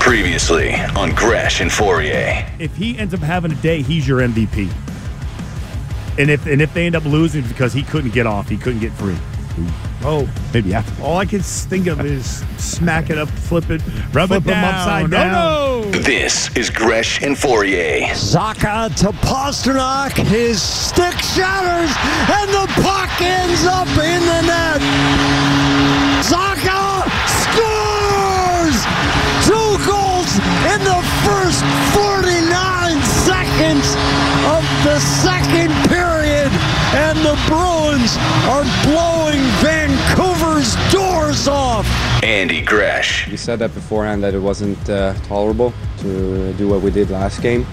Previously on Gresh and Fauria. If he ends up having a day, he's your MVP. And if they end up losing because he couldn't get off, he couldn't get free. Oh, maybe after. All I can think of is smack it up, flip it, flip him upside down. No. This is Gresh and Fauria. Zacha to Pasternak, his stick shatters, and the puck ends up in the net. Zacha scores. 2 goals in the first 49 seconds of the second period, and the Bruins are blowing Vancouver's doors off. Andy Gresh. We said that beforehand that it wasn't tolerable to do what we did last game,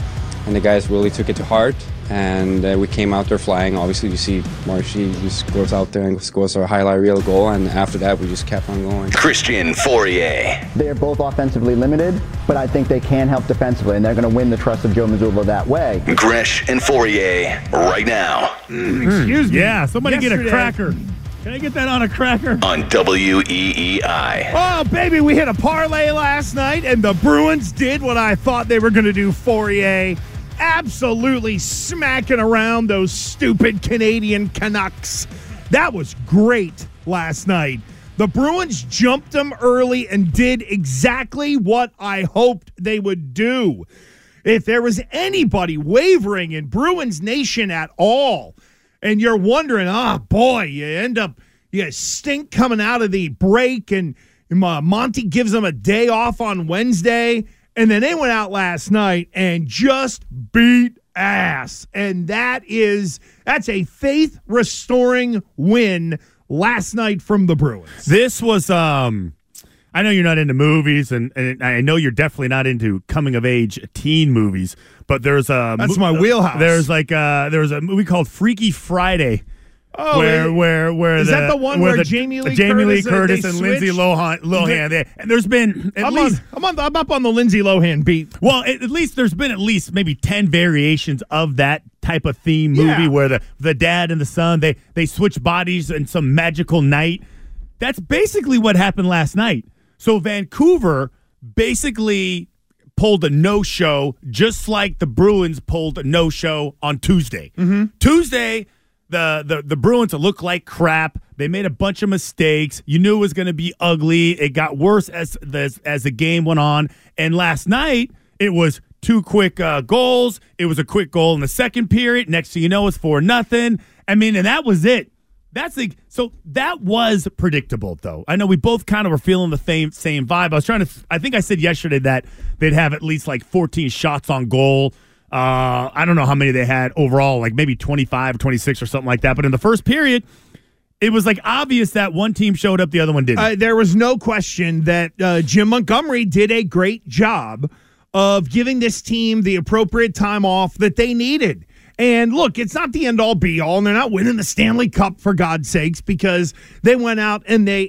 and the guys really took it to heart, and we came out there flying. Obviously, you see Marshy just goes out there and scores our highlight reel goal, and after that, we just kept on going. Christian Fauria. They are both offensively limited, but I think they can help defensively, and they're going to win the trust of Joe Mazzulla that way. Gresh and Fauria right now. Excuse me. Yeah, somebody get a cracker. Can I get that on a cracker? On WEEI. Oh, baby, we hit a parlay last night, and the Bruins did what I thought they were going to do, Fauria. Absolutely smacking around those stupid Canadian Canucks. That was great last night. The Bruins jumped them early and did exactly what I hoped they would do. If there was anybody wavering in Bruins Nation at all, and you're wondering, you end up, you stink coming out of the break, and Monty gives them a day off on Wednesday. And then they went out last night and just beat ass. And that's a faith-restoring win last night from the Bruins. This was, I know you're not into movies, and I know you're definitely not into coming-of-age teen movies, but there's a... That's my wheelhouse. There's a movie called Freaky Friday. Oh, is that the one where Jamie Lee Curtis and Lindsay Lohan? I'm up on the Lindsay Lohan beat. Well, at least there's been at least maybe 10 variations of that type of theme movie where the dad and the son they switch bodies in some magical night. That's basically what happened last night. So Vancouver basically pulled a no-show, just like the Bruins pulled a no-show on Tuesday. Mm-hmm. Tuesday. The Bruins looked like crap. They made a bunch of mistakes. You knew it was going to be ugly. It got worse as the game went on. And last night, it was 2 quick goals. It was a quick goal in the second period. Next thing you know, it's 4-0. I mean, and that was it. So that was predictable, though. I know we both kind of were feeling the same vibe. I think I said yesterday that they'd have at least like 14 shots on goal. I don't know how many they had overall, like maybe 25, 26 or something like that. But in the first period, it was like obvious that one team showed up, the other one didn't. There was no question that Jim Montgomery did a great job of giving this team the appropriate time off that they needed. And look, it's not the end all be all, and they're not winning the Stanley Cup, for God's sakes, because they went out and they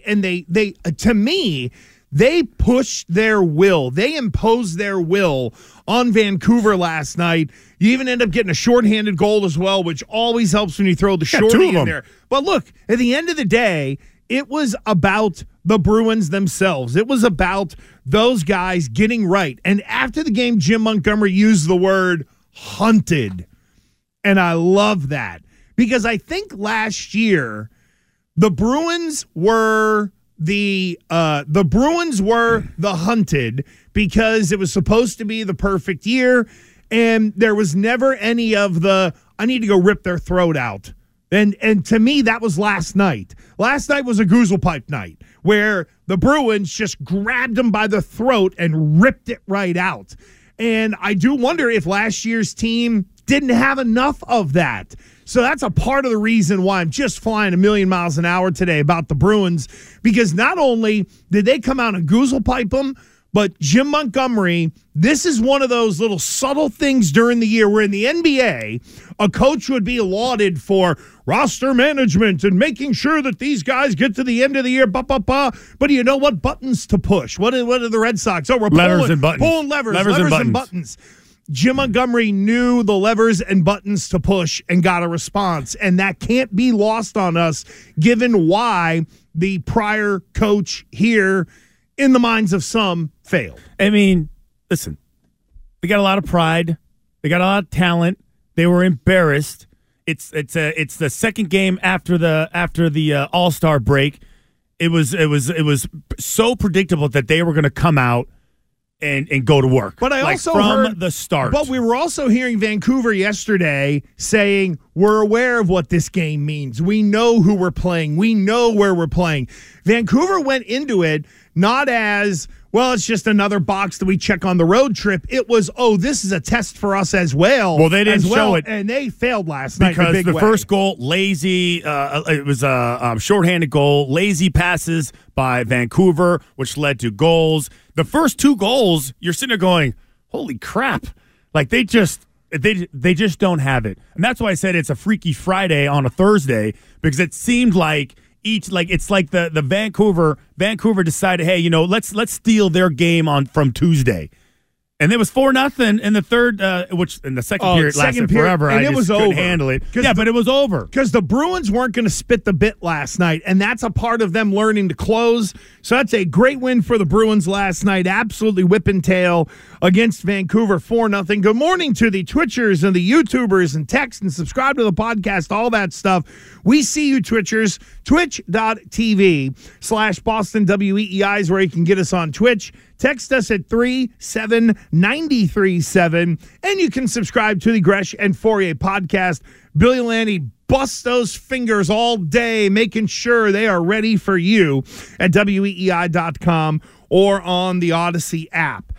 to me, they pushed their will. They imposed their will on Vancouver last night. You even end up getting a shorthanded goal as well, which always helps when you throw the shorty in there. But look, at the end of the day, it was about the Bruins themselves. It was about those guys getting right. And after the game, Jim Montgomery used the word hunted. And I love that, because I think last year the Bruins were the Bruins were the hunted because it was supposed to be the perfect year, and there was never any of the, I need to go rip their throat out. And to me, that was last night. Last night was a goozlepipe night where the Bruins just grabbed them by the throat and ripped it right out. And I do wonder if last year's team didn't have enough of that. So that's a part of the reason why I'm just flying a million miles an hour today about the Bruins, because not only did they come out and goozlepipe them, but Jim Montgomery, this is one of those little subtle things during the year where in the NBA, a coach would be lauded for roster management and making sure that these guys get to the end of the year, but do you know what buttons to push? What are the Red Sox? Oh, we're pulling levers, levers and buttons. Jim Montgomery knew the levers and buttons to push and got a response, and that can't be lost on us given why the prior coach here in the minds of some failed. I mean, listen, they got a lot of pride. They got a lot of talent. They were embarrassed. It's the second game after the All-Star break. It was so predictable that they were going to come out and go to work. But I also heard from the start. But we were also hearing Vancouver yesterday saying, we're aware of what this game means. We know who we're playing. We know where we're playing. Vancouver went into it not as, well, it's just another box that we check on the road trip. It was, oh, this is a test for us as well. Well, they didn't show it. And they failed last night in a big way. Because the first goal, lazy, it was a shorthanded goal, lazy passes by Vancouver, which led to goals. The first two goals, you're sitting there going, holy crap. Like, they just don't have it. And that's why I said it's a Freaky Friday on a Thursday, because it seemed like it's like the Vancouver decided, hey, let's steal their game from Tuesday, and it was 4-0 in the third, which in the second period lasted forever. And I just couldn't handle it. Yeah, but it was over because the Bruins weren't going to spit the bit last night, and that's a part of them learning to close. So that's a great win for the Bruins last night, absolutely whipping tail against Vancouver 4-0. Good morning to the Twitchers and the YouTubers and text and subscribe to the podcast, all that stuff. We see you, Twitchers. Twitch.tv/Boston WEEI is where you can get us on Twitch. Text us at 37937, and you can subscribe to the Gresh and Fauria podcast. Billy Lanny busts those fingers all day, making sure they are ready for you at WEEI.com or on the Odyssey app.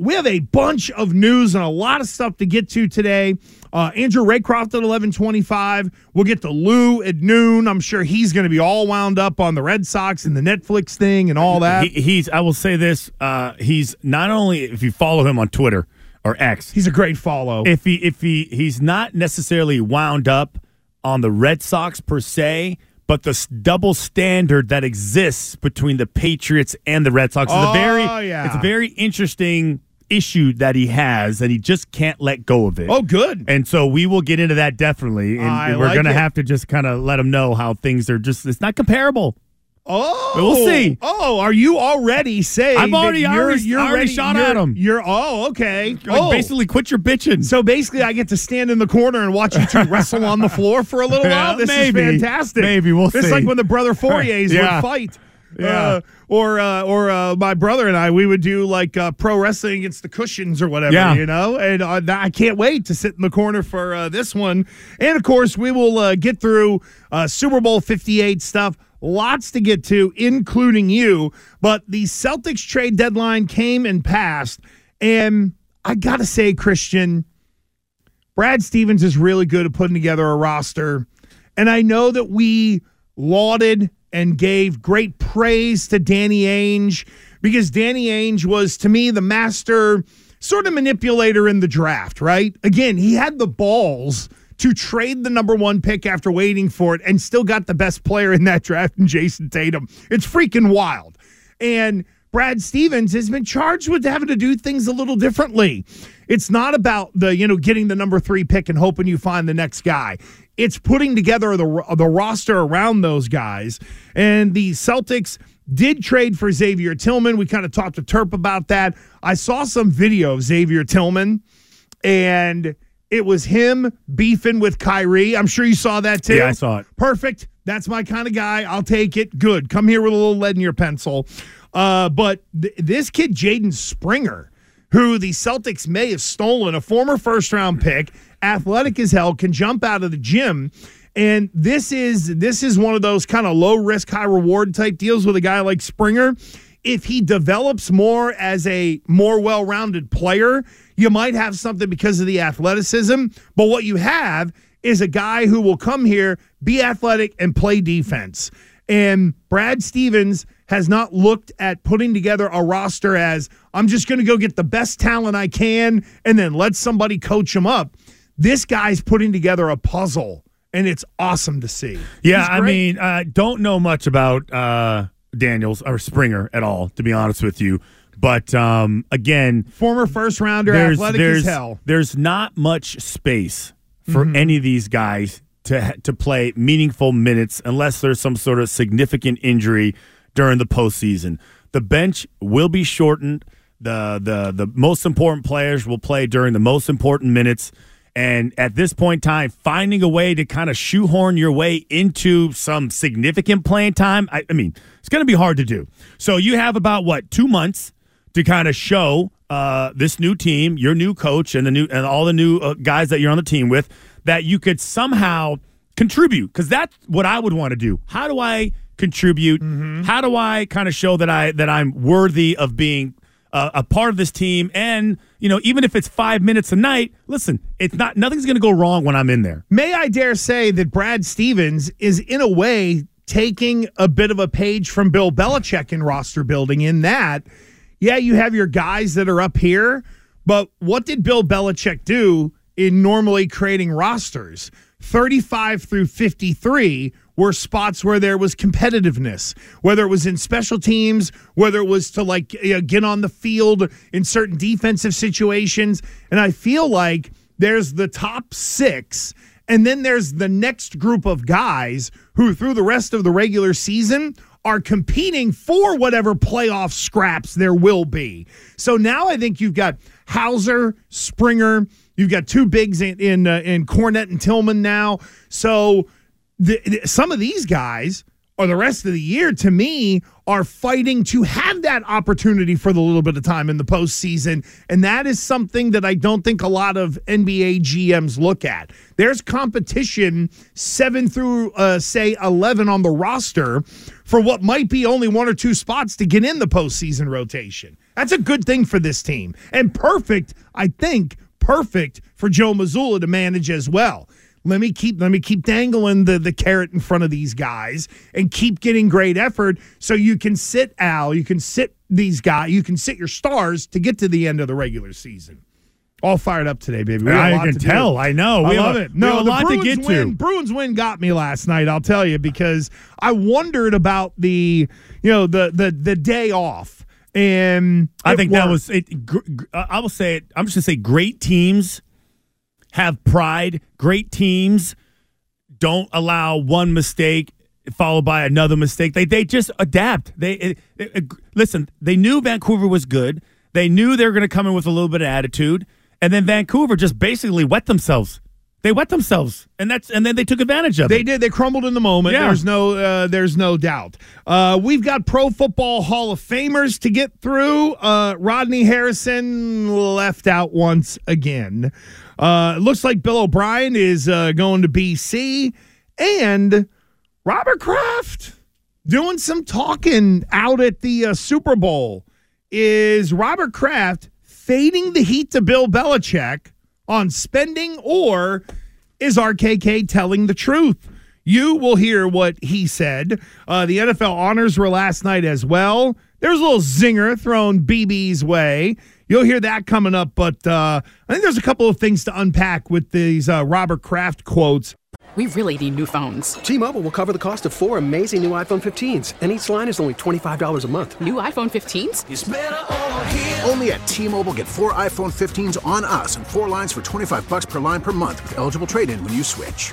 We have a bunch of news and a lot of stuff to get to today. Andrew Raycroft at 11:25. We'll get to Lou at noon. I'm sure he's going to be all wound up on the Red Sox and the Netflix thing and all that. I will say this. He's not only, if you follow him on Twitter or X, he's a great follow. He's not necessarily wound up on the Red Sox per se, but the double standard that exists between the Patriots and the Red Sox it's a very interesting issue that he has, and he just can't let go of it. Oh, good. And so we will get into that definitely, and we're going to have to just kind of let him know how things are just – it's not comparable. Oh. But we'll see. Oh, are you already saying I've already shot at him. Okay. Basically, quit your bitching. So basically, I get to stand in the corner and watch you two wrestle on the floor for a little while? This is fantastic. Maybe, we'll see. It's like when the brother Fouriers would fight. Yeah. Or my brother and I, we would do pro wrestling against the cushions or whatever, And I can't wait to sit in the corner for this one. And, of course, we will get through Super Bowl 58 stuff. Lots to get to, including you. But the Celtics trade deadline came and passed. And I got to say, Christian, Brad Stevens is really good at putting together a roster. And I know that we lauded and gave great praise to Danny Ainge because Danny Ainge was, to me, the master sort of manipulator in the draft, right? Again, he had the balls to trade the number one pick after waiting for it and still got the best player in that draft in Jason Tatum. It's freaking wild. And Brad Stevens has been charged with having to do things a little differently. It's not about the, getting the number 3 pick and hoping you find the next guy. It's putting together the roster around those guys. And the Celtics did trade for Xavier Tillman. We kind of talked to Terp about that. I saw some video of Xavier Tillman, and It was him beefing with Kyrie. I'm sure you saw that too. Yeah, I saw it. Perfect. That's my kind of guy. I'll take it. Good. Come here with a little lead in your pencil. But this kid, Jaden Springer, who the Celtics may have stolen, a former first-round pick, athletic as hell, can jump out of the gym. And this is one of those kind of low-risk, high-reward type deals with a guy like Springer. If he develops more as a more well-rounded player, you might have something because of the athleticism. But what you have is a guy who will come here, be athletic, and play defense. And Brad Stevens has not looked at putting together a roster as, I'm just going to go get the best talent I can and then let somebody coach him up. This guy's putting together a puzzle, and it's awesome to see. Yeah, I mean, I don't know much about Daniels or Springer at all, to be honest with you. But, again, former first-rounder, athletic as hell. There's not much space for any of these guys to play meaningful minutes unless there's some sort of significant injury during the postseason. The bench will be shortened. The most important players will play during the most important minutes. And at this point in time, finding a way to kind of shoehorn your way into some significant playing time, I mean, it's going to be hard to do. So you have about, 2 months to kind of show this new team, your new coach, and all the new guys that you're on the team with, that you could somehow contribute. Because that's what I would want to do. How do I contribute? Mm-hmm. How do I kind of show that I'm worthy of being a part of this team? And even if it's 5 minutes a night, listen, it's not nothing's going to go wrong when I'm in there. May I dare say that Brad Stevens is in a way taking a bit of a page from Bill Belichick in roster building, in that, yeah, you have your guys that are up here, but what did Bill Belichick do in normally creating rosters? 35 through 53 were spots where there was competitiveness, whether it was in special teams, whether it was to get on the field in certain defensive situations. And I feel like there's the top six, and then there's the next group of guys who through the rest of the regular season are competing for whatever playoff scraps there will be. So now I think you've got Hauser, Springer, you've got two bigs in Cornette and Tillman now. So some of these guys, or the rest of the year, to me, are fighting to have that opportunity for the little bit of time in the postseason. And that is something that I don't think a lot of NBA GMs look at. There's competition 7 through, 11 on the roster for what might be only 1 or 2 spots to get in the postseason rotation. That's a good thing for this team. And perfect for Joe Mazzulla to manage as well. Let me keep dangling the carrot in front of these guys and keep getting great effort, so you can sit Al, you can sit these guys, you can sit your stars to get to the end of the regular season. All fired up today, baby. I can tell. I know. I love it. No, a lot to get to. Bruins win got me last night, I'll tell you, because I wondered about the day off. And I think that was it. I will say it. I'm just going to say great teams have pride. Great teams don't allow one mistake followed by another mistake. They just adapt. Listen, they knew Vancouver was good. They knew they were going to come in with a little bit of attitude. And then Vancouver just basically wet themselves. They wet themselves, and then they took advantage of it. They did. They crumbled in the moment. Yeah. There's no doubt. We've got Pro Football Hall of Famers to get through. Rodney Harrison left out once again. It looks like Bill O'Brien is going to BC, and Robert Kraft doing some talking out at the Super Bowl. Is Robert Kraft fading the heat to Bill Belichick on spending, or is RKK telling the truth? You will hear what he said. The NFL Honors were last night as well. There's a little zinger thrown BB's way. You'll hear that coming up, but I think there's a couple of things to unpack with these Robert Kraft quotes. We really need new phones. T-Mobile will cover the cost of 4 amazing new iPhone 15s, and each line is only $25 a month. New iPhone 15s? It's better over here. Only at T-Mobile, get 4 iPhone 15s on us and 4 lines for $25 per line per month with eligible trade-in when you switch.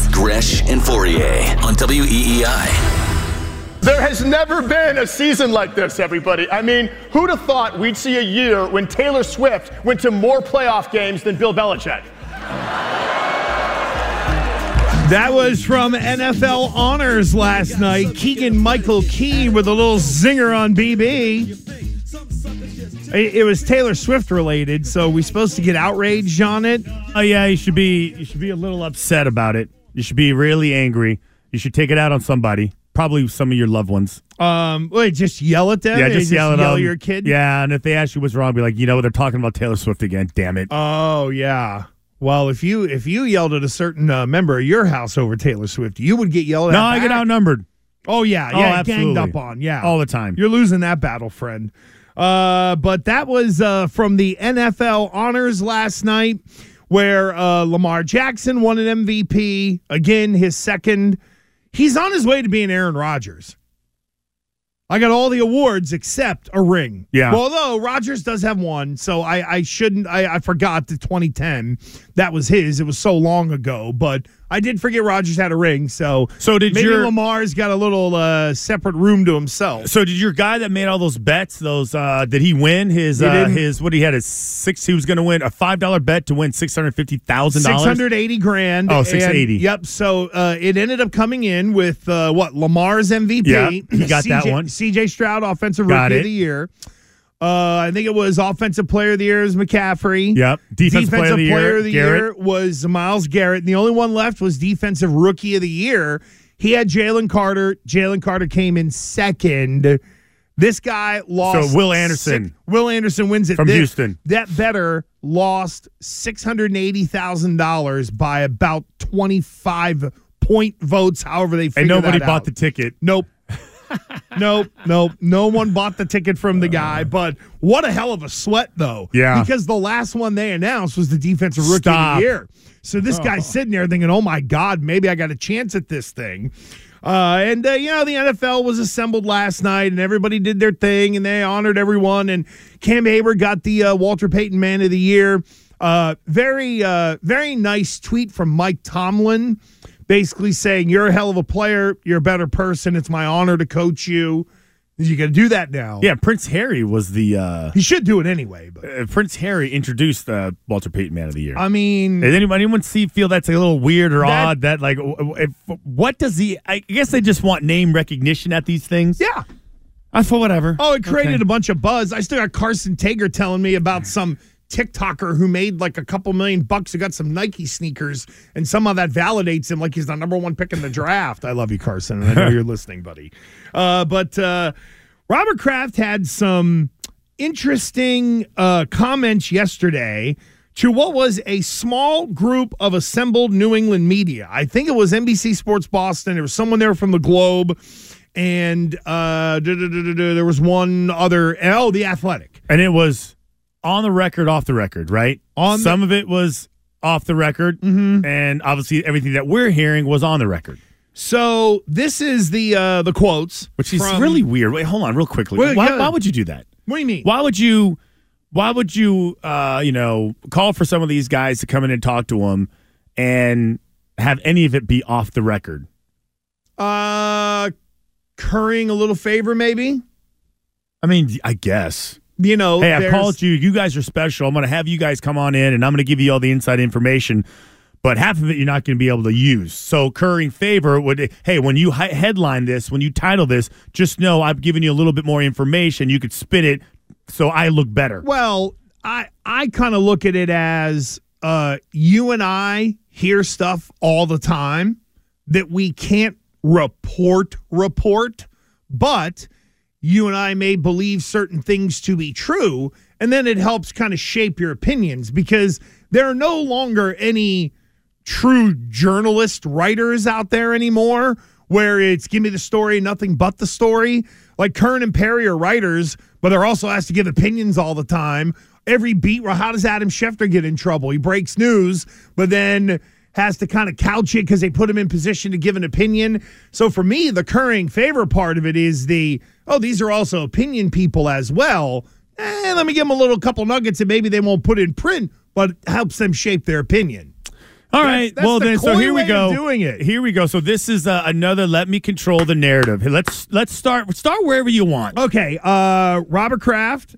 Gresh and Fauria on WEEI. There has never been a season like this, everybody. I mean, who'd have thought we'd see a year when Taylor Swift went to more playoff games than Bill Belichick? That was from NFL Honors last night. Keegan-Michael Key with a little zinger on BB. It was Taylor Swift related, so we're supposed to get outraged on it. Oh yeah, you should be a little upset about it. You should be really angry. You should take it out on somebody, probably some of your loved ones. Wait, just yell at them. Yeah, just yell at them. Yell your kid. Yeah, and if they ask you what's wrong, be like, you know, they're talking about Taylor Swift again. Damn it. Oh yeah. Well, if you yelled at a certain member of your house over Taylor Swift, you would get yelled at. No, I get outnumbered. Oh, yeah, absolutely. Ganged up on, yeah. All the time. You're losing that battle, friend. But that was from the NFL Honors last night, where Lamar Jackson won an MVP. Again, his second. He's on his way to being Aaron Rodgers. I got all the awards except a ring. Yeah. Well, although Rodgers does have one, so I forgot the 2010. That was his. It was so long ago, but I did forget Rodgers had a ring. So did maybe Lamar's got a little separate room to himself. So did your guy that made all those bets? Those did he win his what he had? He was going to win a $5 bet to win $650,000. $680,000. Oh, $680,000. Yep. So it ended up coming in with Lamar's MVP. Yeah, he got that one. C.J. Stroud, Offensive Rookie of the Year. I think it was Offensive Player of the Year is McCaffrey. Yep. Defensive Player of the Year was Myles Garrett. And the only one left was Defensive Rookie of the Year. He had Jalen Carter. Jalen Carter came in second. This guy lost. So Will Anderson. Will Anderson wins it. From Houston. That bettor lost $680,000 by about 25-point votes, however they figured that out. And nobody bought the ticket. Nope. Nope. No one bought the ticket from the guy, but what a hell of a sweat, though. Yeah. Because the last one they announced was the Defensive Rookie of the Year. So this guy's sitting there thinking, oh, my God, maybe I got a chance at this thing. The NFL was assembled last night, and everybody did their thing, and they honored everyone. And Cam Haber got the Walter Payton Man of the Year. Very nice tweet from Mike Tomlin. Basically saying, you're a hell of a player. You're a better person. It's my honor to coach you. You got to do that now. Yeah, Prince Harry was the... he should do it anyway. But Prince Harry introduced the Walter Payton Man of the Year. I mean... Did anyone feel that's a little weird or odd? That like, what does he... I guess they just want name recognition at these things. Yeah. I thought whatever. Oh, it created a bunch of buzz. I still got Carson Tager telling me about some... TikToker who made like a couple $1 million who got some Nike sneakers, and somehow that validates him like he's the number one pick in the draft. I love you, Carson. I know you're listening, buddy. But Robert Kraft had some interesting comments yesterday to what was a small group of assembled New England media. I think it was NBC Sports Boston. There was someone there from the Globe, and there was one other. The Athletic. And it was... on the record, off the record, right? Some of it was off the record, and obviously everything that we're hearing was on the record. So this is the quotes. Which is really weird. Wait, hold on real quickly. Why would you do that? What do you mean? Why would you call for some of these guys to come in and talk to them and have any of it be off the record? Currying a little favor, maybe? I mean, I guess. You know, hey, I called you. You guys are special. I'm going to have you guys come on in, and I'm going to give you all the inside information. But half of it you're not going to be able to use. So currying favor would, hey, when you headline this, when you title this, just know I've given you a little bit more information. You could spin it so I look better. Well, I kind of look at it as you and I hear stuff all the time that we can't report, but you and I may believe certain things to be true, and then it helps kind of shape your opinions because there are no longer any true journalist writers out there anymore where it's give me the story, nothing but the story. Like Kern and Perry are writers, but they're also asked to give opinions all the time. Every beat, well, how does Adam Schefter get in trouble? He breaks news, but then has to kind of couch it because they put him in position to give an opinion. So for me, the currying favor part of it is these are also opinion people as well. And let me give them a little couple nuggets and maybe they won't put in print, but helps them shape their opinion. All right. That's well, then, so here we go. Doing it. Here we go. So this is another let me control the narrative. Let's start wherever you want. Okay. Robert Kraft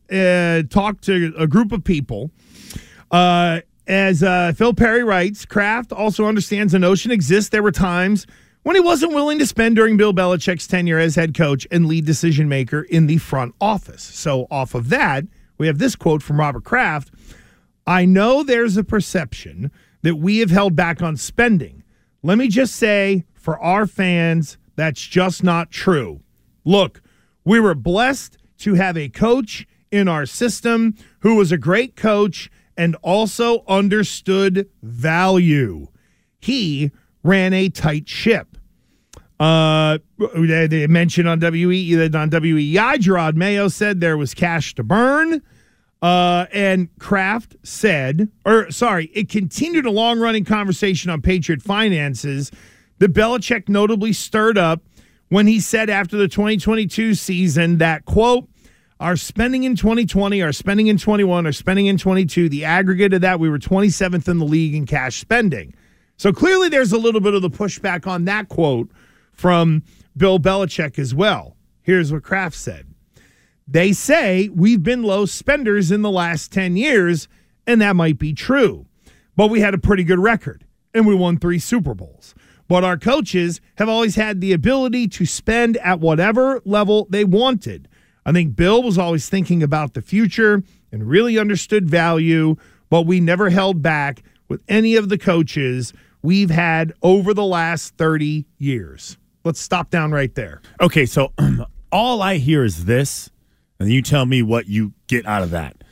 talked to a group of people. As Phil Perry writes, Kraft also understands the notion exists. There were times when he wasn't willing to spend during Bill Belichick's tenure as head coach and lead decision maker in the front office. So off of that, we have this quote from Robert Kraft. I know there's a perception that we have held back on spending. Let me just say, for our fans, that's just not true. Look, we were blessed to have a coach in our system who was a great coach and also understood value. He ran a tight ship. They mentioned on WEEI, Jerod Mayo said there was cash to burn. And Kraft said, it continued a long-running conversation on Patriot finances that Belichick notably stirred up when he said after the 2022 season that, quote, our spending in 2020, our spending in 21, our spending in 22, the aggregate of that, we were 27th in the league in cash spending. So clearly there's a little bit of the pushback on that quote from Bill Belichick as well. Here's what Kraft said. They say we've been low spenders in the last 10 years, and that might be true. But we had a pretty good record, and we won 3 Super Bowls. But our coaches have always had the ability to spend at whatever level they wanted. I think Bill was always thinking about the future and really understood value, but we never held back with any of the coaches we've had over the last 30 years. Let's stop down right there. Okay, so all I hear is this. And you tell me what you get out of that.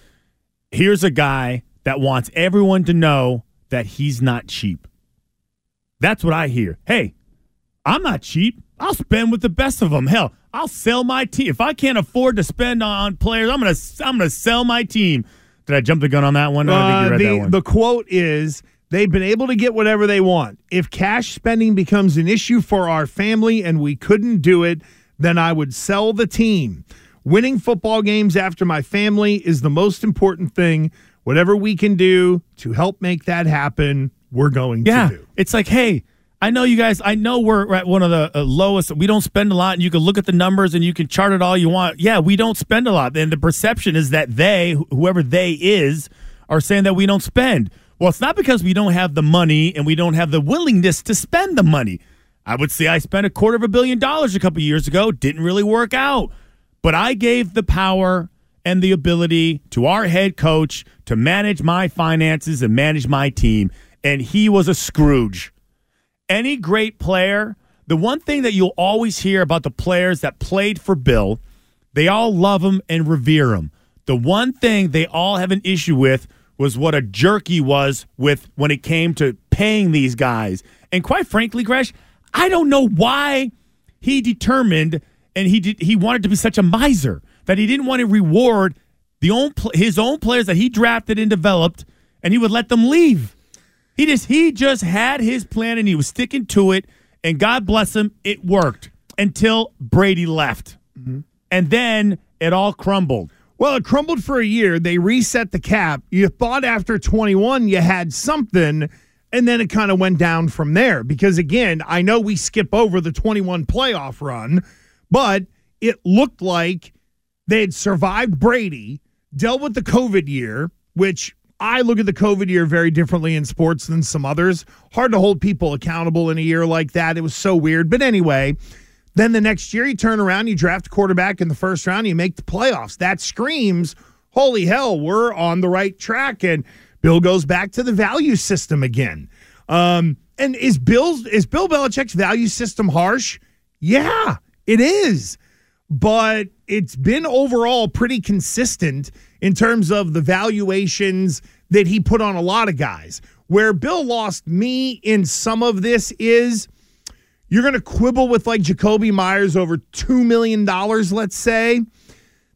Here's a guy that wants everyone to know that he's not cheap. That's what I hear. Hey, I'm not cheap. I'll spend with the best of them. Hell, I'll sell my team. If I can't afford to spend on players, I'm gonna sell my team. Did I jump the gun on that one? I don't think you read that one. The quote is, they've been able to get whatever they want. If cash spending becomes an issue for our family and we couldn't do it, then I would sell the team. Winning football games after my family is the most important thing. Whatever we can do to help make that happen, we're going to do. It's like, hey, I know you guys, I know we're at one of the lowest. We don't spend a lot, and you can look at the numbers, and you can chart it all you want. Yeah, we don't spend a lot. And the perception is that they, whoever they is, are saying that we don't spend. Well, it's not because we don't have the money and we don't have the willingness to spend the money. I would say I spent $250 million a couple of years ago. Didn't really work out. But I gave the power and the ability to our head coach to manage my finances and manage my team, and he was a Scrooge. Any great player, the one thing that you'll always hear about the players that played for Bill, they all love him and revere him. The one thing they all have an issue with was what a jerk he was with when it came to paying these guys. And quite frankly, Gresh, I don't know why he determined and he wanted to be such a miser that he didn't want to reward his own players that he drafted and developed, and he would let them leave. He just had his plan, and he was sticking to it, and God bless him, it worked until Brady left. Mm-hmm. And then it all crumbled. Well, it crumbled for a year. They reset the cap. You thought after 21 you had something, And then it kind of went down from there because, again, I know we skip over the 21 playoff run, but it looked like they had survived Brady, dealt with the COVID year, which I look at the COVID year very differently in sports than some others. Hard to hold people accountable in a year like that. It was so weird. But anyway, then the next year you turn around, you draft a quarterback in the first round, you make the playoffs. That screams, holy hell, we're on the right track. And Bill goes back to the value system again. And is Bill Belichick's value system harsh? Yeah, it is. But it's been overall pretty consistent in terms of the valuations that he put on a lot of guys. Where Bill lost me in some of this is you're going to quibble with like Jacoby Myers over $2 million, let's say.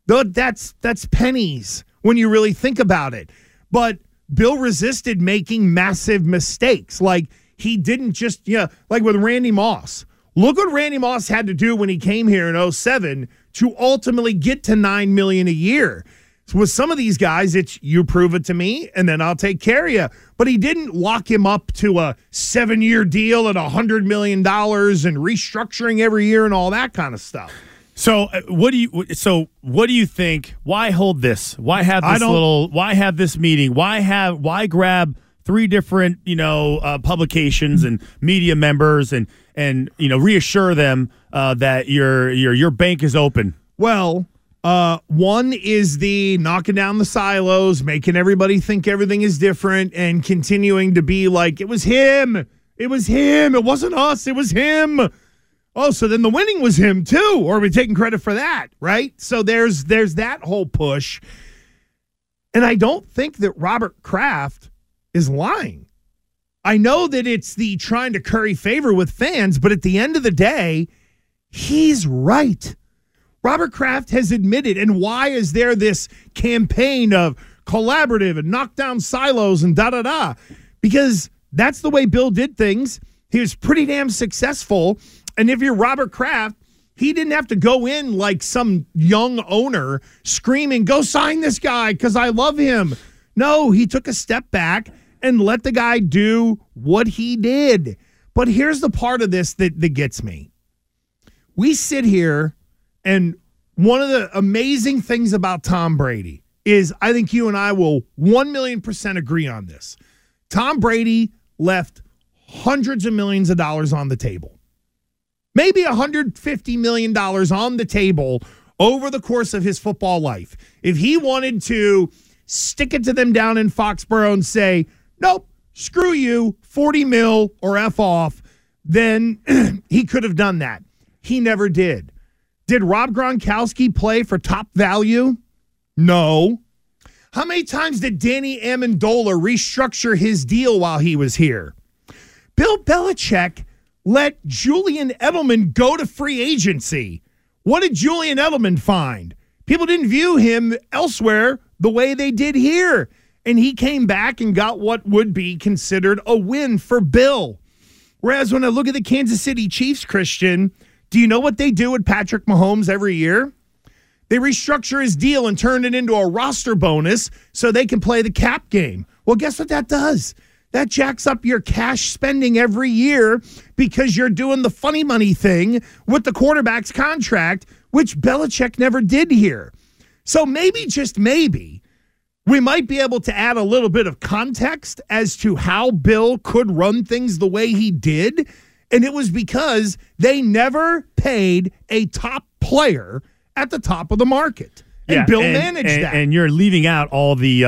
That's pennies when you really think about it. But Bill resisted making massive mistakes. Like, he didn't just, like with Randy Moss. Look what Randy Moss had to do when he came here in 2007 to ultimately get to $9 million a year. So with some of these guys, it's you prove it to me, and then I'll take care of you. But he didn't lock him up to a 7-year deal at $100 million and restructuring every year and all that kind of stuff. So what do you think? Why hold this? Why have this meeting? Why grab three different, publications and media members and reassure them that your bank is open? Well, one is the knocking down the silos, making everybody think everything is different and continuing to be like, it was him. It was him. It wasn't us. It was him. Oh, so then the winning was him too, or are we taking credit for that, right? So there's that whole push. And I don't think that Robert Kraft is lying. I know that it's the trying to curry favor with fans, but at the end of the day, he's right. Robert Kraft has admitted, and why is there this campaign of collaborative and knock down silos and da-da-da? Because that's the way Bill did things. He was pretty damn successful. And if you're Robert Kraft, he didn't have to go in like some young owner screaming, go sign this guy because I love him. No, he took a step back and let the guy do what he did. But here's the part of this that gets me. We sit here, and one of the amazing things about Tom Brady is I think you and I will 1,000,000% agree on this. Tom Brady left hundreds of millions of dollars on the table. Maybe $150 million on the table over the course of his football life. If he wanted to stick it to them down in Foxborough and say, nope, screw you, 40 mil or F off, then he could have done that. He never did. Did Rob Gronkowski play for top value? No. How many times did Danny Amendola restructure his deal while he was here? Bill Belichick let Julian Edelman go to free agency. What did Julian Edelman find? People didn't view him elsewhere the way they did here. And he came back and got what would be considered a win for Bill. Whereas when I look at the Kansas City Chiefs, Christian, do you know what they do with Patrick Mahomes every year? They restructure his deal and turn it into a roster bonus so they can play the cap game. Well, guess what that does? That jacks up your cash spending every year because you're doing the funny money thing with the quarterback's contract, which Belichick never did here. So maybe, just maybe, we might be able to add a little bit of context as to how Bill could run things the way he did, and it was because they never paid a top player at the top of the market. And yeah, Bill managed that. And you're leaving out all the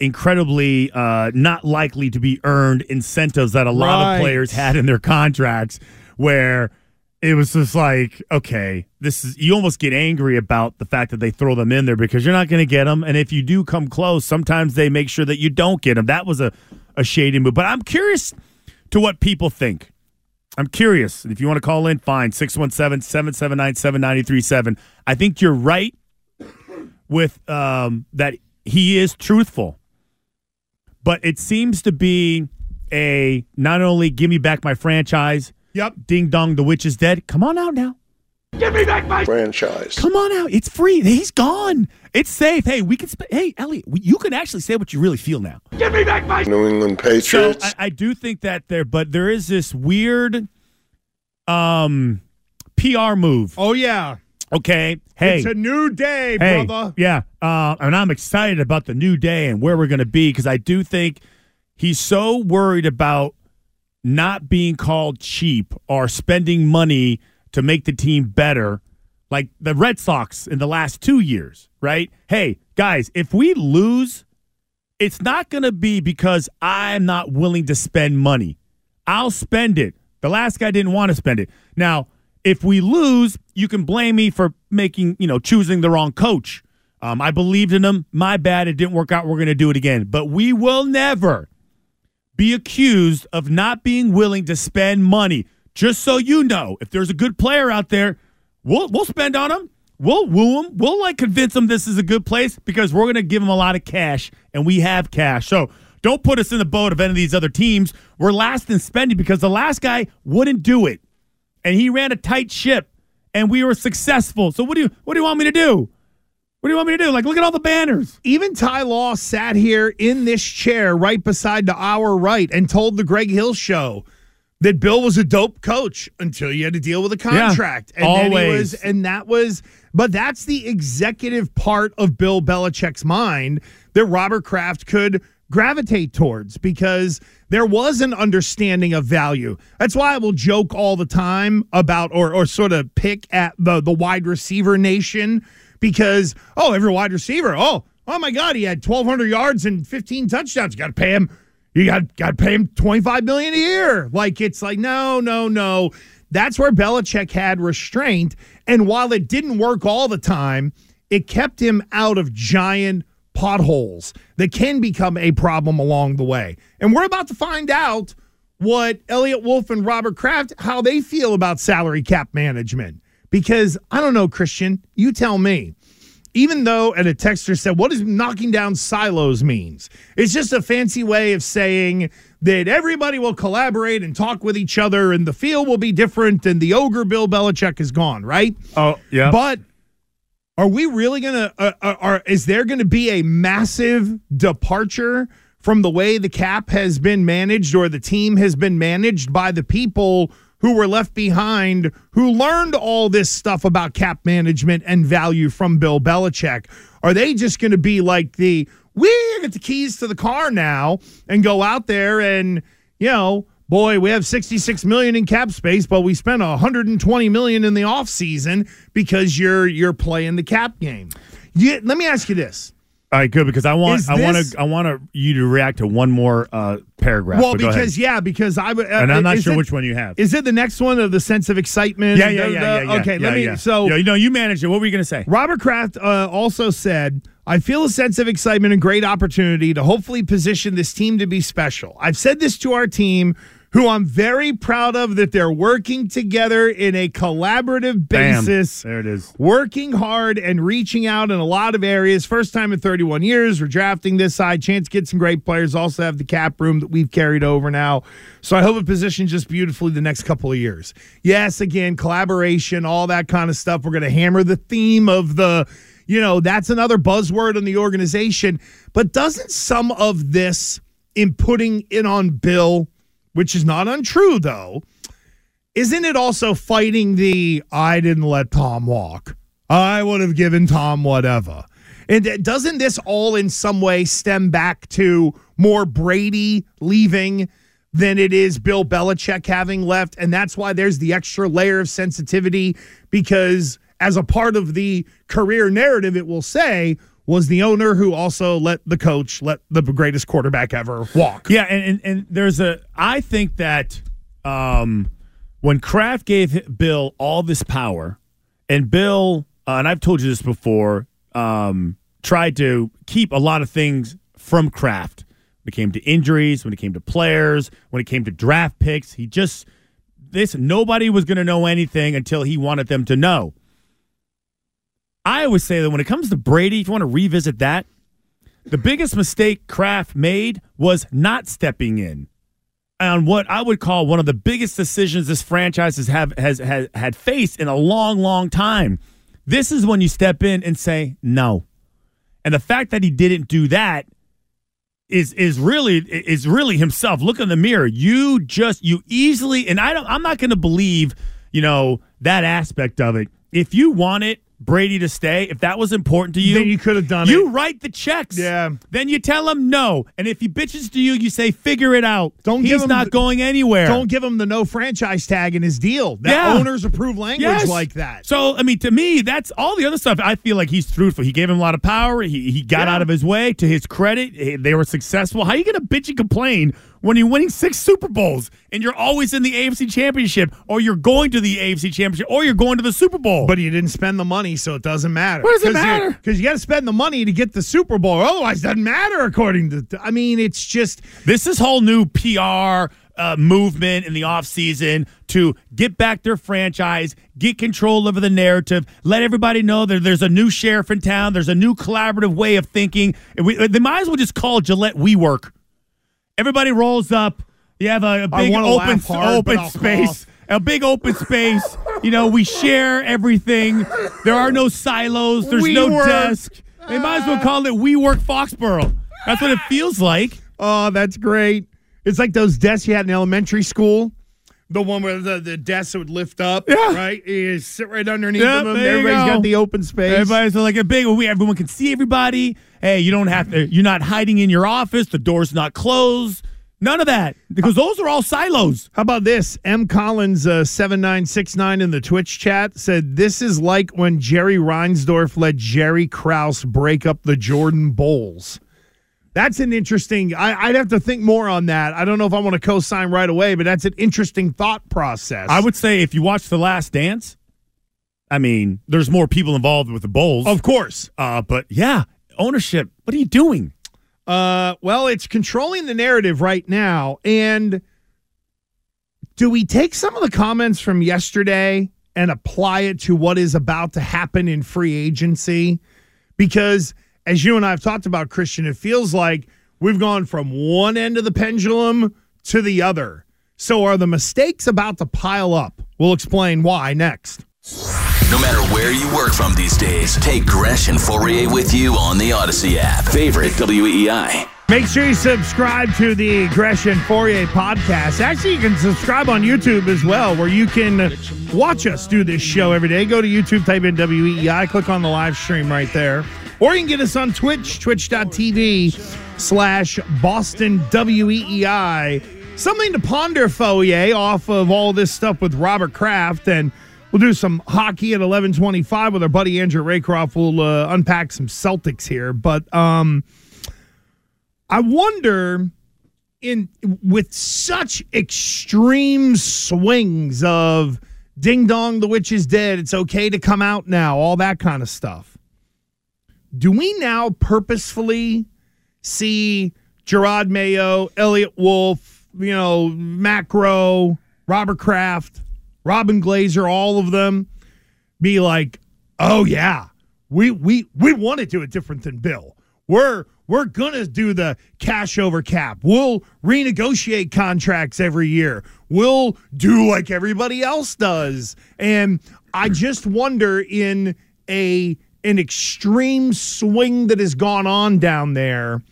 incredibly not likely to be earned incentives that a lot of players had in their contracts, where it was just like, okay, this is, you almost get angry about the fact that they throw them in there because you're not going to get them. And if you do come close, sometimes they make sure that you don't get them. That was a shady move. But I'm curious to what people think. I'm curious. If you want to call in, fine. 617-779-7937. I think you're right with that. He is truthful, but it seems to be a not only give me back my franchise, yep, ding dong, the witch is dead. Come on out now. Give me back my franchise. Come on out. It's free. He's gone. It's safe. Hey, we can. Hey, Elliot, you can actually say what you really feel now. Give me back my New England Patriots. So I do think that there, but there is this weird PR move. Oh, yeah. Okay. Hey. It's a new day, brother. Yeah. And I'm excited about the new day and where we're going to be because I do think he's so worried about not being called cheap or spending money to make the team better, like the Red Sox in the last 2 years, right? Hey, guys, if we lose, it's not going to be because I'm not willing to spend money. I'll spend it. The last guy didn't want to spend it. Now, if we lose, you can blame me for making, choosing the wrong coach. I believed in him. My bad. It didn't work out. We're going to do it again. But we will never be accused of not being willing to spend money. Just so you know, if there's a good player out there, we'll spend on him. We'll woo him. We'll convince him this is a good place because we're going to give him a lot of cash, and we have cash. So don't put us in the boat of any of these other teams. We're last in spending because the last guy wouldn't do it, and he ran a tight ship, and we were successful. So what do you want me to do? What do you want me to do? Look at all the banners. Even Ty Law sat here in this chair right beside to our right and told the Greg Hill Show that Bill was a dope coach until you had to deal with a contract. Yeah, and always. But that's the executive part of Bill Belichick's mind that Robert Kraft could gravitate towards because there was an understanding of value. That's why I will joke all the time about or sort of pick at the wide receiver nation because, every wide receiver, oh my God, he had 1,200 yards and 15 touchdowns. You got to pay him. You got to pay him $25 million a year. No. That's where Belichick had restraint. And while it didn't work all the time, it kept him out of giant potholes that can become a problem along the way. And we're about to find out what Elliot Wolf and Robert Kraft, how they feel about salary cap management. Because, I don't know, Christian, you tell me. Even though, and a texter said, what does knocking down silos means? It's just a fancy way of saying that everybody will collaborate and talk with each other and the field will be different and the ogre Bill Belichick is gone, right? Oh, yeah. But are we really going to, is there going to be a massive departure from the way the cap has been managed or the team has been managed by the people who were left behind, who learned all this stuff about cap management and value from Bill Belichick? Are they just going to be like we get the keys to the car now and go out there and, boy, we have $66 million in cap space, but we spent $120 million in the offseason because you're playing the cap game. Let me ask you this. All right, good, because I want you to react to one more paragraph. Well, because I would, and I'm not sure which one you have. Is it the next one of the sense of excitement? Yeah. Okay, yeah, let me. Yeah. So, you managed it. What were you going to say? Robert Kraft also said, "I feel a sense of excitement and great opportunity to hopefully position this team to be special. I've said this to our team, who I'm very proud of, that they're working together in a collaborative basis." Bam. There it is. "Working hard and reaching out in a lot of areas. First time in 31 years. We're drafting this side. Chance to get some great players. Also have the cap room that we've carried over now. So I hope it positions just beautifully the next couple of years." Yes, again, collaboration, all that kind of stuff. We're going to hammer the theme of the, that's another buzzword in the organization. But doesn't some of this in putting it on Bill, which is not untrue, though, isn't it also fighting I didn't let Tom walk. I would have given Tom whatever. And doesn't this all in some way stem back to more Brady leaving than it is Bill Belichick having left? And that's why there's the extra layer of sensitivity, because as a part of the career narrative, it will say, was the owner who also let the greatest quarterback ever walk. Yeah, and I think that when Kraft gave Bill all this power, and Bill, and I've told you this before, tried to keep a lot of things from Kraft. When it came to injuries, when it came to players, when it came to draft picks, nobody was going to know anything until he wanted them to know. I always say that when it comes to Brady, if you want to revisit that, the biggest mistake Kraft made was not stepping in. on what I would call one of the biggest decisions this franchise has had faced in a long, long time. This is when you step in and say no. And the fact that he didn't do that is really himself. Look in the mirror. You easily, and I'm not going to believe, that aspect of it. If you want it, Brady to stay, if that was important to you, then you could have done it. You write the checks. Yeah. Then you tell him no. And if he bitches to you, you say, figure it out. He's not going anywhere. Don't give him the no franchise tag in his deal. That owners approve language like that. So, to me, that's all the other stuff. I feel like he's truthful. He gave him a lot of power. He got out of his way. To his credit, they were successful. How are you going to bitch and complain when you're winning 6 Super Bowls and you're always in the AFC Championship, or you're going to the AFC Championship, or you're going to the Super Bowl? But you didn't spend the money, so it doesn't matter. What does it matter? Because you got to spend the money to get the Super Bowl. Otherwise, it doesn't matter, according to... it's just... This is whole new PR movement in the offseason to get back their franchise, get control over the narrative, let everybody know that there's a new sheriff in town, there's a new collaborative way of thinking. They might as well just call Gillette WeWork. Everybody rolls up. You have a big open space. A big open space. We share everything. There are no silos. There's no desk. They might as well call it WeWork Foxborough. That's what it feels like. Oh, that's great. It's like those desks you had in elementary school. The one where the desk would lift up, right? You sit right underneath them. Everybody's got the open space. Everybody's like a big, everyone can see everybody. Hey, you don't have to, you're not hiding in your office. The door's not closed. None of that, because those are all silos. How about this? M. Collins 7969 in the Twitch chat said, this is like when Jerry Reinsdorf let Jerry Krause break up the Jordan Bowls. That's an interesting... I'd have to think more on that. I don't know if I want to co-sign right away, but that's an interesting thought process. I would say if you watch The Last Dance, there's more people involved with the Bowls. Of course. But ownership, what are you doing? Well, it's controlling the narrative right now. And do we take some of the comments from yesterday and apply it to what is about to happen in free agency? Because... as you and I have talked about, Christian, it feels like we've gone from one end of the pendulum to the other. So are the mistakes about to pile up? We'll explain why next. No matter where you work from these days, take Gresh and Fauria with you on the Odyssey app. Favorite WEEI. Make sure you subscribe to the Gresh and Fauria podcast. Actually, you can subscribe on YouTube as well, where you can watch us do this show every day. Go to YouTube, type in WEEI, click on the live stream right there. Or you can get us on Twitch, twitch.tv/BostonWEEI. Something to ponder, Fauria, off of all this stuff with Robert Kraft. And we'll do some hockey at 11:25 with our buddy Andrew Raycroft. We'll unpack some Celtics here. But I wonder, with such extreme swings of ding-dong, the witch is dead, it's okay to come out now, all that kind of stuff. Do we now purposefully see Jerod Mayo, Elliot Wolf, Macro, Robert Kraft, Robin Glaser, all of them be like, oh yeah, we want to do it different than Bill. We're gonna do the cash over cap. We'll renegotiate contracts every year. We'll do like everybody else does. And I just wonder, in an extreme swing that has gone on down there,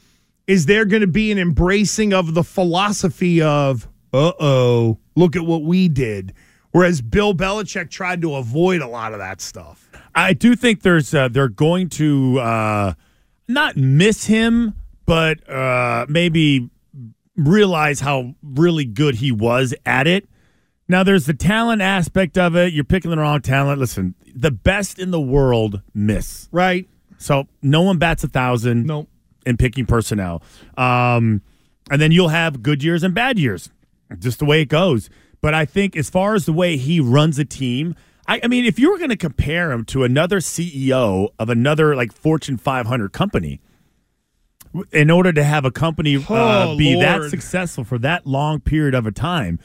is there going to be an embracing of the philosophy of, uh-oh, look at what we did? Whereas Bill Belichick tried to avoid a lot of that stuff. I do think there's they're going to not miss him, but maybe realize how really good he was at it. Now, there's the talent aspect of it. You're picking the wrong talent. Listen, the best in the world miss. Right. So no one bats 1,000 in picking personnel. And then you'll have good years and bad years, just the way it goes. But I think as far as the way he runs a team, I mean, if you were going to compare him to another CEO of another like Fortune 500 company, in order to have a company be Lord. That successful for that long period of a time,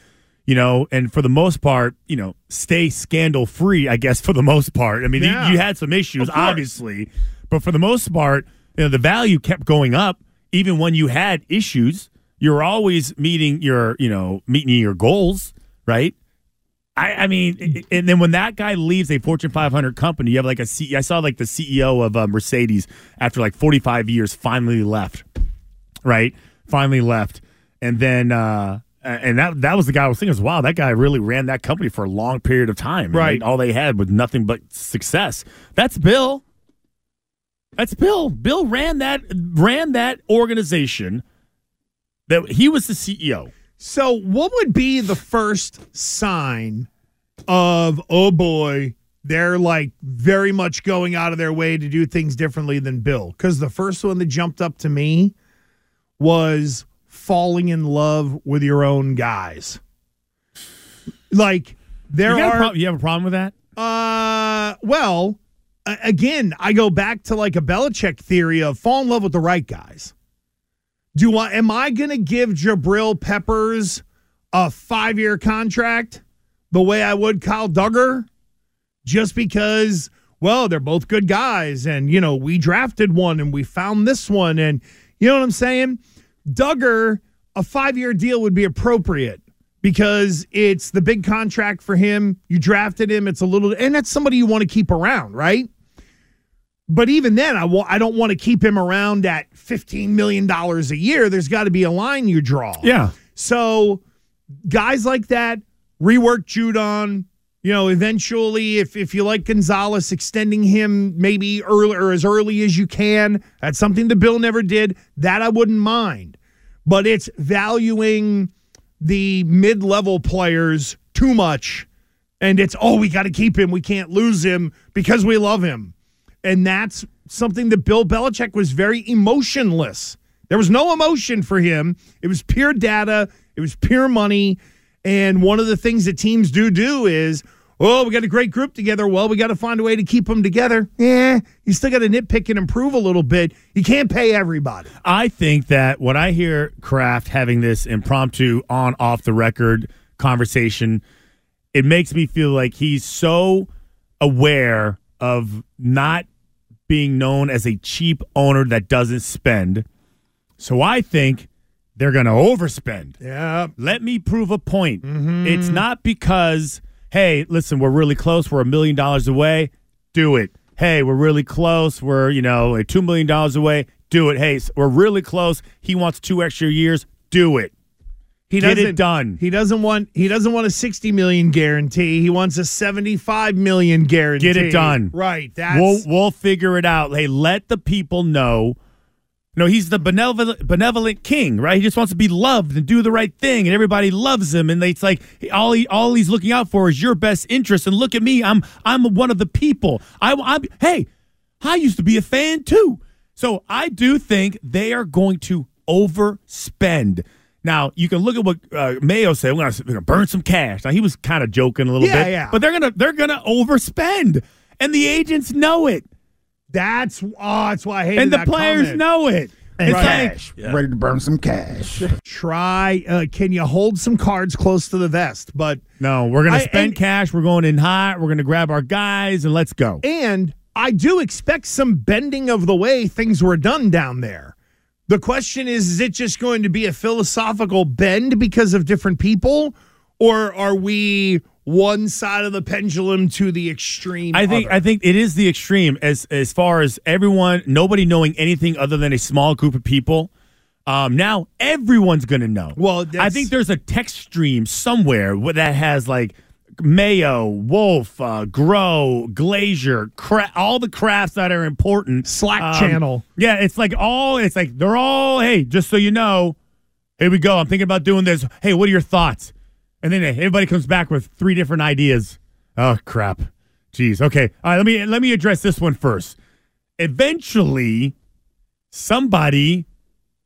and for the most part, stay scandal-free, I guess, for the most part. You had some issues, obviously. But for the most part, the value kept going up even when you had issues. You're always meeting your goals, right? I mean, and then when that guy leaves a Fortune 500 company, you have like I saw like the CEO of Mercedes after like 45 years finally left, right? Finally left. And then, and that was the guy I was thinking, wow, that guy really ran that company for a long period of time. Right. All they had was nothing but success. That's Bill. That's Bill. Bill ran that organization that he was the CEO. So what would be the first sign of, oh boy, they're like very much going out of their way to do things differently than Bill? Because the first one that jumped up to me was falling in love with your own guys. Like, you have a problem with that? Well, again, I go back to like a Belichick theory of fall in love with the right guys. Am I going to give Jabril Peppers a 5-year contract the way I would Kyle Duggar just because, well, they're both good guys and, you know, we drafted one and we found this one and, you know what I'm saying? Duggar, a 5-year deal would be appropriate because it's the big contract for him. You drafted him. It's a little – and that's somebody you want to keep around, right? But even then, I don't want to keep him around at $15 million a year. There's got to be a line you draw. Yeah. So guys like that, rework Judon. You know, eventually, if you like Gonzalez, extending him maybe early or as early as you can. That's something that Bill never did. That I wouldn't mind. But it's valuing the mid-level players too much. And it's, oh, we got to keep him. We can't lose him because we love him. And that's something that Bill Belichick was very emotionless. There was no emotion for him. It was pure data. It was pure money. And one of the things that teams do is, oh, we got a great group together. Well, we got to find a way to keep them together. Yeah, you still got to nitpick and improve a little bit. You can't pay everybody. I think that when I hear Kraft having this impromptu on-off-the-record conversation, it makes me feel like he's so aware of not being known as a cheap owner that doesn't spend. So I think they're going to overspend. Yeah. Let me prove a point. Mm-hmm. It's not because, hey, listen, we're really close. We're $1 million away. Do it. Hey, we're really close. We're, $2 million away. Do it. Hey, we're really close. He wants 2 extra years. Do it. Get it done. He doesn't want a $60 million guarantee. He wants a $75 million guarantee. Get it done. Right. We'll figure it out. Hey, let the people know. No, he's the benevolent king, right? He just wants to be loved and do the right thing, and everybody loves him. And it's like all he's looking out for is your best interest. And look at me, I'm one of the people. I used to be a fan too. So I do think they are going to overspend. Now, you can look at what Mayo said. We're going to burn some cash. Now, he was kind of joking a little bit. Yeah. But they're gonna overspend. And the agents know it. That's why I hated that comment. And the players know it. And it's cash. Like, yeah. Ready to burn some cash. Try. Can you hold some cards close to the vest? But no, we're going to spend cash. We're going in hot. We're going to grab our guys, and let's go. And I do expect some bending of the way things were done down there. The question is it just going to be a philosophical bend because of different people, or are we one side of the pendulum to the extreme? I think it is the extreme as far as everyone, nobody knowing anything other than a small group of people. Now everyone's going to know. Well, I think there's a text stream somewhere that has like Mayo, Wolf, Groh, Glazer, all the crafts that are important. Slack channel. Yeah, they're all, hey, just so you know, here we go. I'm thinking about doing this. Hey, what are your thoughts? And then everybody comes back with 3 different ideas. Oh, crap. Jeez. Okay. All right, let me address this one first. Eventually, somebody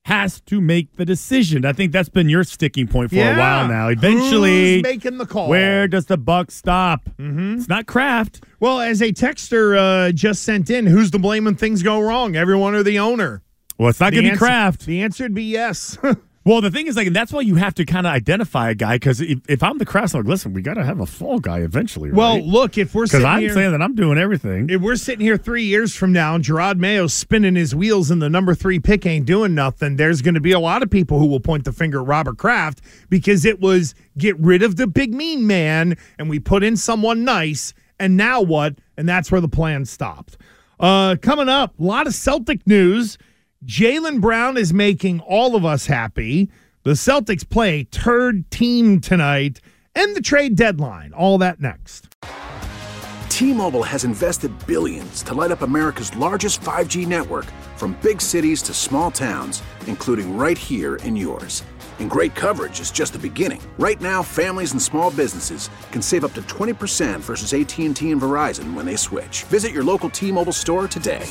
has to make the decision. I think that's been your sticking point for a while now. Eventually, who's making the call? Where does the buck stop? Mm-hmm. It's not Kraft. Well, as a texter just sent in, who's to blame when things go wrong? Everyone or the owner? Well, it's not going to be Kraft. The answer would be yes. Well, the thing is, like, that's why you have to kind of identify a guy, because if I'm the crowd, I'm like, listen, we got to have a fall guy eventually, right? Well, look, if we're sitting here... Because I'm saying that I'm doing everything. If we're sitting here 3 years from now and Jerod Mayo's spinning his wheels and the number 3 pick ain't doing nothing, there's going to be a lot of people who will point the finger at Robert Kraft because it was get rid of the big mean man and we put in someone nice, and now what? And that's where the plan stopped. Coming up, a lot of Celtic news. Jaylen Brown is making all of us happy. The Celtics play third team tonight and the trade deadline. All that next. T-Mobile has invested billions to light up America's largest 5G network, from big cities to small towns, including right here in yours. And great coverage is just the beginning. Right now, families and small businesses can save up to 20% versus AT&T and Verizon when they switch. Visit your local T-Mobile store today.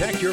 Protect your